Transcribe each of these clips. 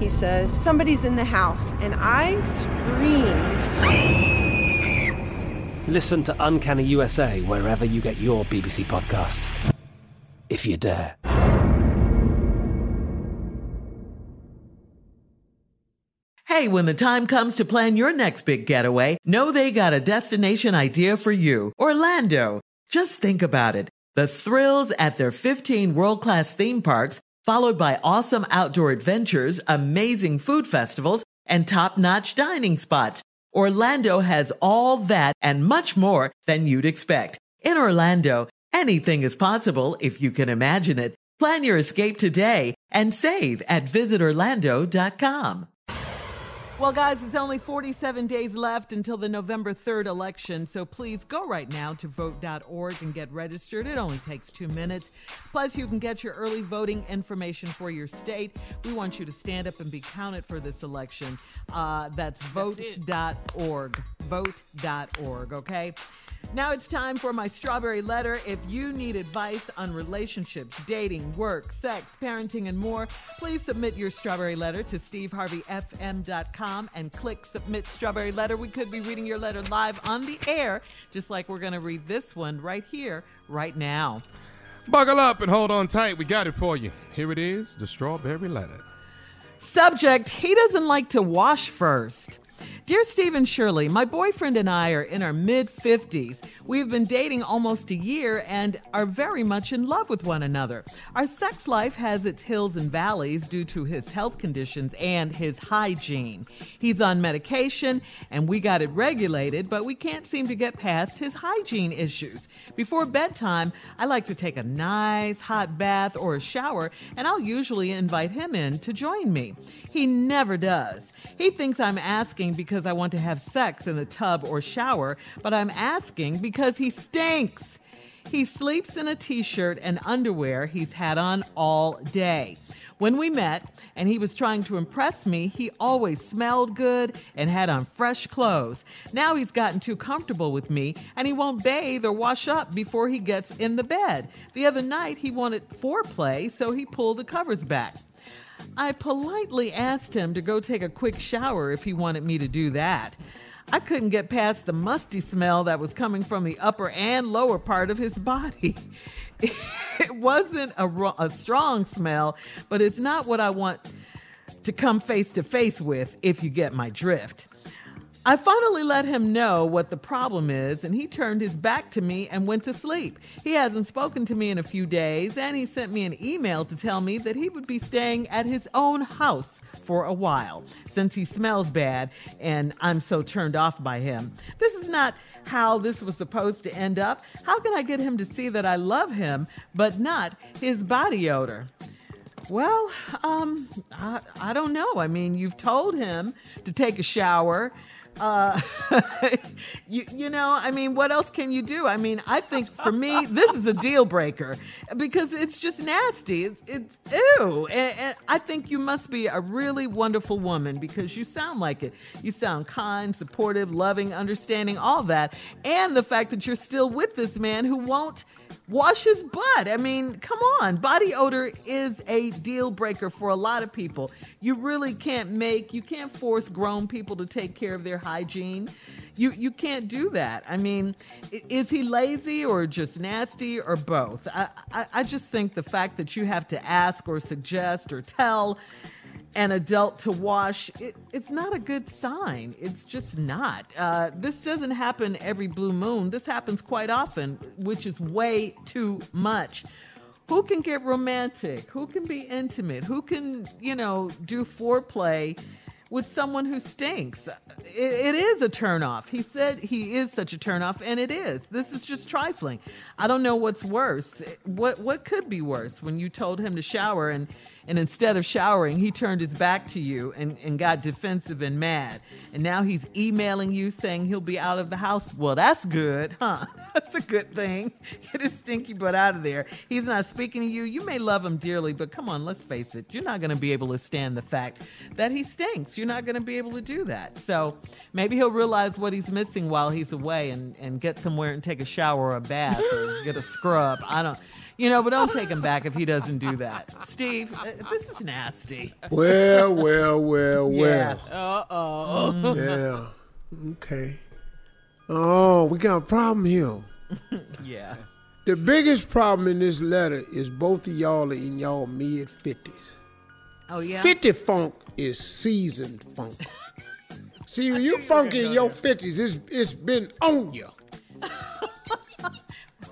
He says, somebody's in the house, and I screamed. Listen to Uncanny USA wherever you get your BBC podcasts, if you dare. Hey, when the time comes to plan your next big getaway, know they got a destination idea for you. Orlando. Just think about it. The thrills at their 15 world-class theme parks, followed by awesome outdoor adventures, amazing food festivals, and top-notch dining spots. Orlando has all that and much more than you'd expect. In Orlando, anything is possible if you can imagine it. Plan your escape today and save at visitorlando.com. Well, guys, it's only 47 days left until the November 3rd election, so please go right now to vote.org and get registered. It only takes 2 minutes. Plus, you can get your early voting information for your state. We want you to stand up and be counted for this election. That's vote.org. Vote.org, okay? Now it's time for my Strawberry Letter. If you need advice on relationships, dating, work, sex, parenting, and more, please submit your Strawberry Letter to steveharveyfm.com. and click Submit Strawberry Letter. We could be reading your letter live on the air, just like we're going to read this one right here, right now. Buckle up and hold on tight. We got it for you. Here it is, the Strawberry Letter. Subject, he doesn't like to wash first. Dear Steve and Shirley, my boyfriend and I are in our mid-50s. We've been dating almost a year and are very much in love with one another. Our sex life has its hills and valleys due to his health conditions and his hygiene. He's on medication and we got it regulated, but we can't seem to get past his hygiene issues. Before bedtime, I like to take a nice hot bath or a shower, and I'll usually invite him in to join me. He never does. He thinks I'm asking because I want to have sex in the tub or shower, but I'm asking because he stinks. He sleeps in a t-shirt and underwear he's had on all day. When we met and he was trying to impress me, he always smelled good and had on fresh clothes. Now he's gotten too comfortable with me and he won't bathe or wash up before he gets in the bed. The other night he wanted foreplay, so he pulled the covers back. I politely asked him to go take a quick shower if he wanted me to do that. I couldn't get past the musty smell that was coming from the upper and lower part of his body. It wasn't a strong smell, but it's not what I want to come face to face with, if you get my drift. I finally let him know what the problem is, and he turned his back to me and went to sleep. He hasn't spoken to me in a few days, and he sent me an email to tell me that he would be staying at his own house for a while, since he smells bad and I'm so turned off by him. This is not how this was supposed to end up. How can I get him to see that I love him, but not his body odor? Well, I don't know. I mean, you've told him to take a shower. You know, I mean, what else can you do? I mean, I think for me, this is a deal breaker because it's just nasty. It's ew. And I think you must be a really wonderful woman because you sound like it. You sound kind, supportive, loving, understanding, all that. And the fact that you're still with this man who won't wash his butt. I mean, come on. Body odor is a deal breaker for a lot of people. You really you can't force grown people to take care of their hygiene. You can't do that. I mean, is he lazy or just nasty or both? I just think the fact that you have to ask or suggest or tell an adult to wash, it's not a good sign. It's just not. This doesn't happen every blue moon. This happens quite often, which is way too much. Who can get romantic? Who can be intimate? Who can, do foreplay with someone who stinks? It is a turnoff. He said he is such a turnoff, and it is. This is just trifling. I don't know what's worse. What could be worse? When you told him to shower and instead of showering, he turned his back to you and got defensive and mad. And now he's emailing you saying he'll be out of the house. Well, that's good, huh? That's a good thing. Get his stinky butt out of there. He's not speaking to you. You may love him dearly, but come on, let's face it. You're not going to be able to stand the fact that he stinks. You're not going to be able to do that. So maybe he'll realize what he's missing while he's away and get somewhere and take a shower or a bath or get a scrub. But don't take him back if he doesn't do that. Steve, this is nasty. Well. Yeah. Uh-oh. Yeah. Okay. Oh, we got a problem here. Yeah. The biggest problem in this letter is both of y'all are in y'all mid-50s. Oh, yeah? 50 funk is seasoned funk. See, when you funk in your 50s, it's been on you.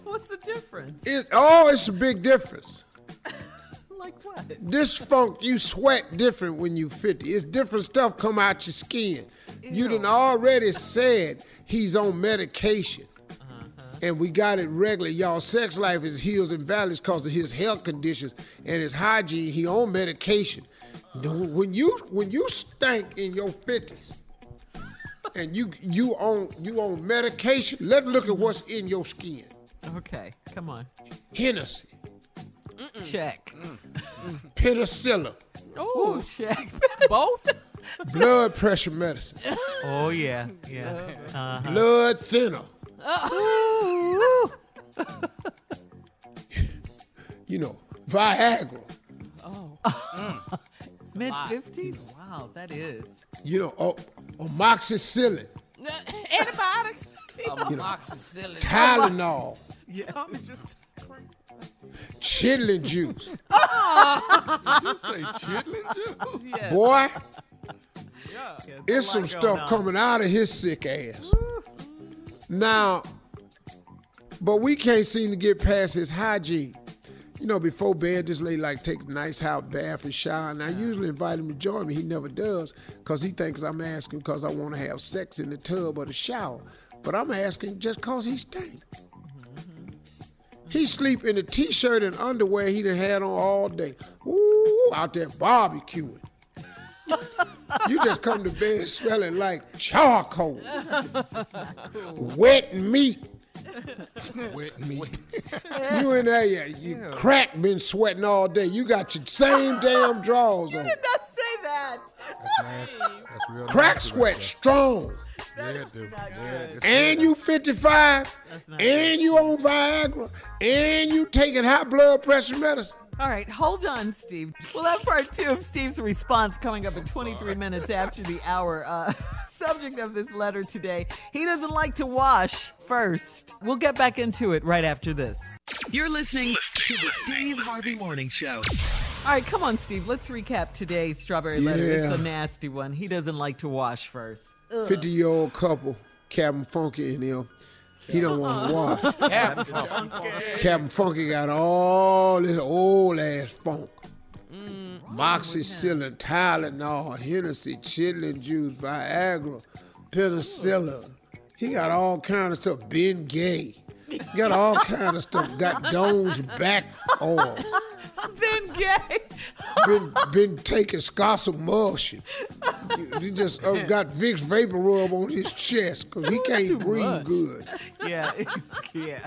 What's the difference? It's a big difference. Like what? This funk, you sweat different when you 50. It's different stuff come out your skin. Ew. You done already said he's on medication. Uh-huh. And we got it regularly. Y'all sex life is hills and valleys because of his health conditions and his hygiene. He on medication. When you stank in your 50s, and you on medication, let's look at what's in your skin. Okay, come on. Hennessy. Mm-mm. Check. Mm. Penicillin. Ooh, check. Both? Blood pressure medicine. Oh, yeah. Yeah. Uh-huh. Blood thinner. Oh. Viagra. Oh. Mm. Mid-50s? Wow, that is. Amoxicillin. Antibiotics. Amoxicillin. Tylenol. Yeah. Tommy just crazy. Chitlin juice. Oh. Did you say chitlin juice? Yeah. Boy. Yeah. It's some stuff coming out of his sick ass. Ooh. Now, but we can't seem to get past his hygiene. Before bed, this lady take a nice hot bath and shower. And I usually invite him to join me. He never does because he thinks I'm asking because I want to have sex in the tub or the shower. But I'm asking just because he stinks. Mm-hmm. He sleep in a T-shirt and underwear he done had on all day. Ooh, out there barbecuing. You just come to bed smelling like charcoal. Wet meat. You in there, yeah, you crack been sweating all day. You got your same damn drawers on. You did not say that. That's real crack nasty sweat right strong. And you 55, and you on Viagra, and you taking high blood pressure medicine. All right, hold on, Steve. We'll have part 2 of Steve's response coming up in 23 minutes after the hour. Subject of this letter today, he doesn't like to wash first. We'll get back into it right after this. You're listening to the Steve Harvey Morning Show. All right, come on, Steve. Let's recap today's strawberry letter. It's a nasty one. He doesn't like to wash first. 50-year-old couple, Captain Funky in him. He don't want to wash. Captain Funky got all this old ass funk. Moxicillin, Tylenol, Hennessy, Chitlin juice, Viagra, Penicillin. He got all kind of stuff. Ben Gay. Got all kind of stuff. Got Dome's back oil. Ben Gay. Been taking Scotch emulsion. He just got Vicks Vapor Rub on his chest because he can't breathe good. Yeah.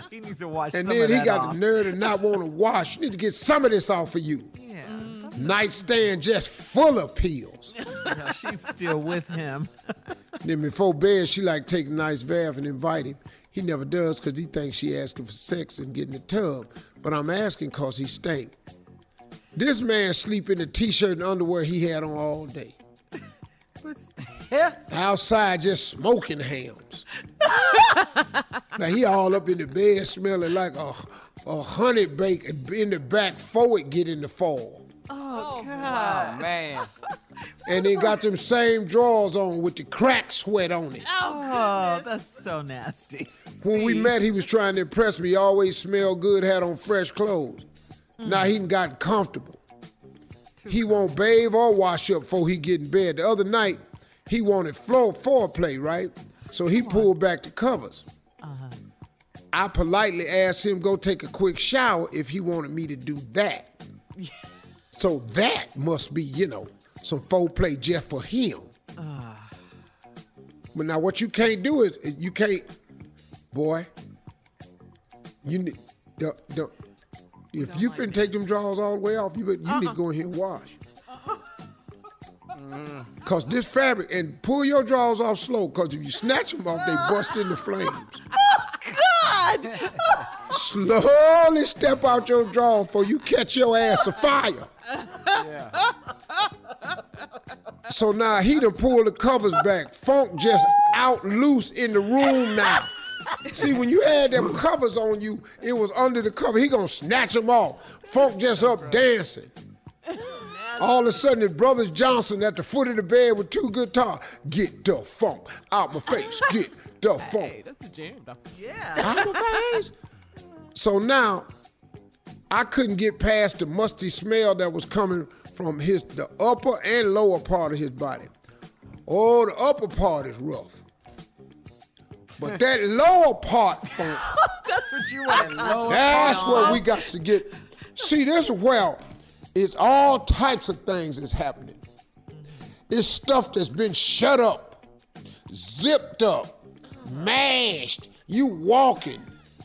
He needs to wash some of that off. And then he got the nerve to not want to wash. You need to get some of this off of you. Yeah. Nightstand just full of pills. No, she's still with him. Then before bed, she like take a nice bath and invite him. He never does because he thinks she asking for sex and getting the tub. But I'm asking because he stank. This man sleep in the T-shirt and underwear he had on all day. Outside just smoking hams. Now he all up in the bed smelling like a honey bake in the back before it get in the fall. Oh, God. Oh, man. And they got them same drawers on with the crack sweat on it. Oh, that's so nasty. When we met, he was trying to impress me. He always smelled good, had on fresh clothes. Now he got comfortable. He won't bathe or wash up before he get in bed. The other night, he wanted foreplay, right? So he pulled back the covers. I politely asked him go take a quick shower if he wanted me to do that. Yeah. So that must be, some foreplay just for him. But now what you can't do is you can't, boy. If you finna take them drawers all the way off, you need to go in here and wash. Cause this fabric, and pull your drawers off slow. Cause if you snatch them off, they bust into flames. Oh God! Slowly step out your drawer before you catch your ass afire. Yeah. So now he done pulled the covers back. Funk just out loose in the room now. See, when you had them covers on you, it was under the cover. He gonna snatch them off. Funk just up dancing. All of a sudden, his brother Johnson at the foot of the bed with two guitars. Get the funk out my face. Get the funk. Hey, that's a jam, though. Yeah. Out my face. So now, I couldn't get past the musty smell that was coming from the upper and lower part of his body. Oh, the upper part is rough. But that lower part, funk. That's what you want. That's where we got to get. See, this is where it's all types of things that's happening. It's stuff that's been shut up, zipped up, mashed. You walking.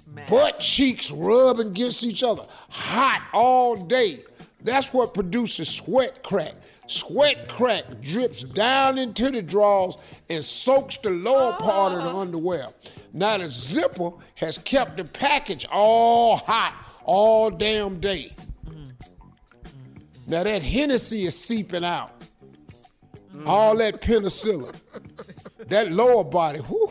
Man. Butt cheeks rubbing against each other, hot all day. That's what produces sweat crack. Sweat crack drips down into the drawers and soaks the lower part of the underwear. Now the zipper has kept the package all hot all damn day. Now that Hennessy is seeping out. All that penicillin, that lower body, whew.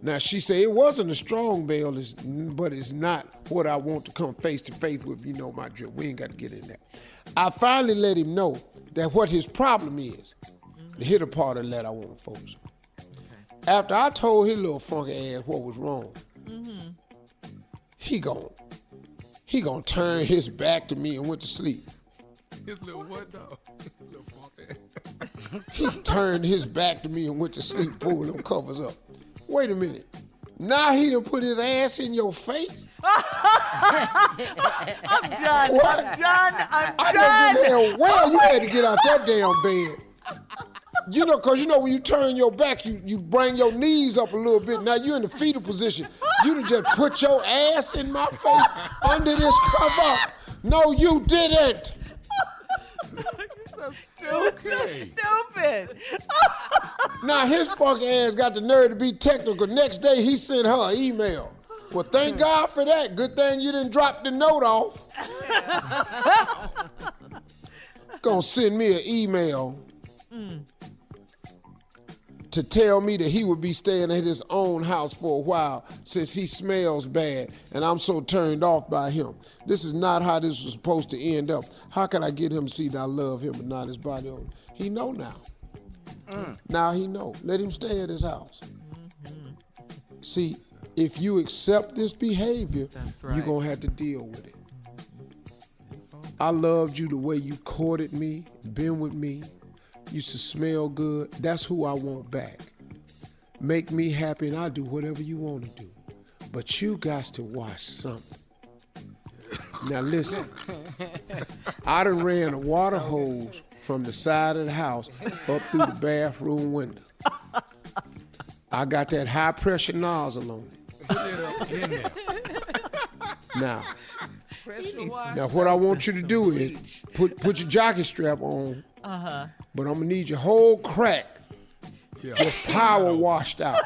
Now, she said, it wasn't a strong bail, but it's not what I want to come face to face with. You know my drip. We ain't got to get in there. I finally let him know that what his problem is. The hitter part of that I want to focus on. Okay. After I told his little funky ass what was wrong, he gonna turn his back to me and went to sleep. His little what, though? His little funky ass. He turned his back to me and went to sleep, pulling them covers up. Wait a minute. Now he done put his ass in your face? I'm done. What? I'm done. You had to get out that damn bed. Because when you turn your back, you bring your knees up a little bit. Now you're in the fetal position. You done just put your ass in my face under this cover. No, you didn't. So stupid. Okay. Stupid. Now his fucking ass got the nerve to be technical. Next day he sent her an email. Well, thank God for that. Good thing you didn't drop the note off. Yeah. Gonna send me an email to tell me that he would be staying at his own house for a while since he smells bad and I'm so turned off by him. This is not how this was supposed to end up. How can I get him to see that I love him and not his body odor? He know now. Now he know. Let him stay at his house. See, if you accept this behavior, right, you're going to have to deal with it. I loved you the way you courted me, been with me, used to smell good. That's who I want back. Make me happy and I'll do whatever you want to do. But you got to wash something. Now listen, I done ran a water hose from the side of the house up through the bathroom window. I got that high pressure nozzle on it. Now, what I want you to do is put your jockey strap on, but I'm gonna need your whole crack just power washed out.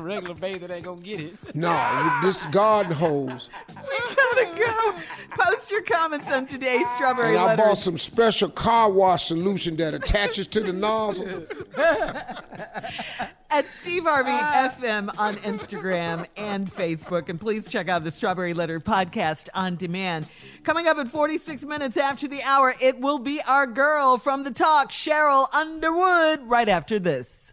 Regular bather ain't gonna get it. No, this garden hose. We gotta go. Post your comments on today's strawberry. And I bought some special car wash solution that attaches to the nozzle. At Steve Harvey FM on Instagram and Facebook. And please check out the Strawberry Letter podcast on demand. Coming up at 46 minutes after the hour, it will be our girl from The Talk, Cheryl Underwood, right after this.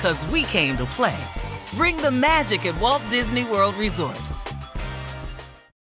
'Cause we came to play. Bring the magic at Walt Disney World Resort.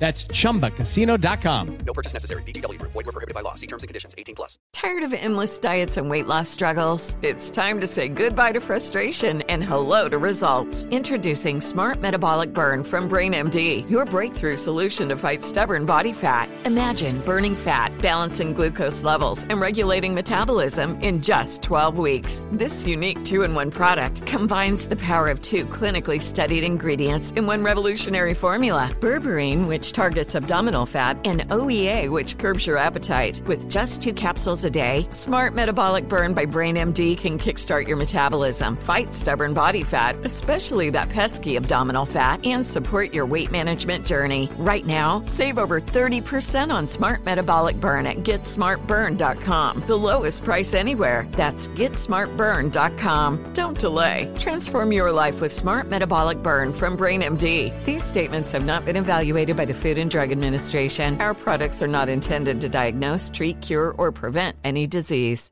That's ChumbaCasino.com. No purchase necessary. VGW Group. Void where prohibited by law. See terms and conditions. 18+. Tired of endless diets and weight loss struggles? It's time to say goodbye to frustration and hello to results. Introducing Smart Metabolic Burn from BrainMD, your breakthrough solution to fight stubborn body fat. Imagine burning fat, balancing glucose levels, and regulating metabolism in just 12 weeks. This unique two-in-one product combines the power of two clinically studied ingredients in one revolutionary formula, Berberine, which targets abdominal fat, and OEA, which curbs your appetite. With just 2 capsules a day, Smart Metabolic Burn by BrainMD can kickstart your metabolism, fight stubborn body fat, especially that pesky abdominal fat, and support your weight management journey. Right now, save over 30% on Smart Metabolic Burn at GetSmartBurn.com. The lowest price anywhere. That's GetSmartBurn.com. Don't delay. Transform your life with Smart Metabolic Burn from BrainMD. These statements have not been evaluated by the Food and Drug Administration. Our products are not intended to diagnose, treat, cure, or prevent any disease.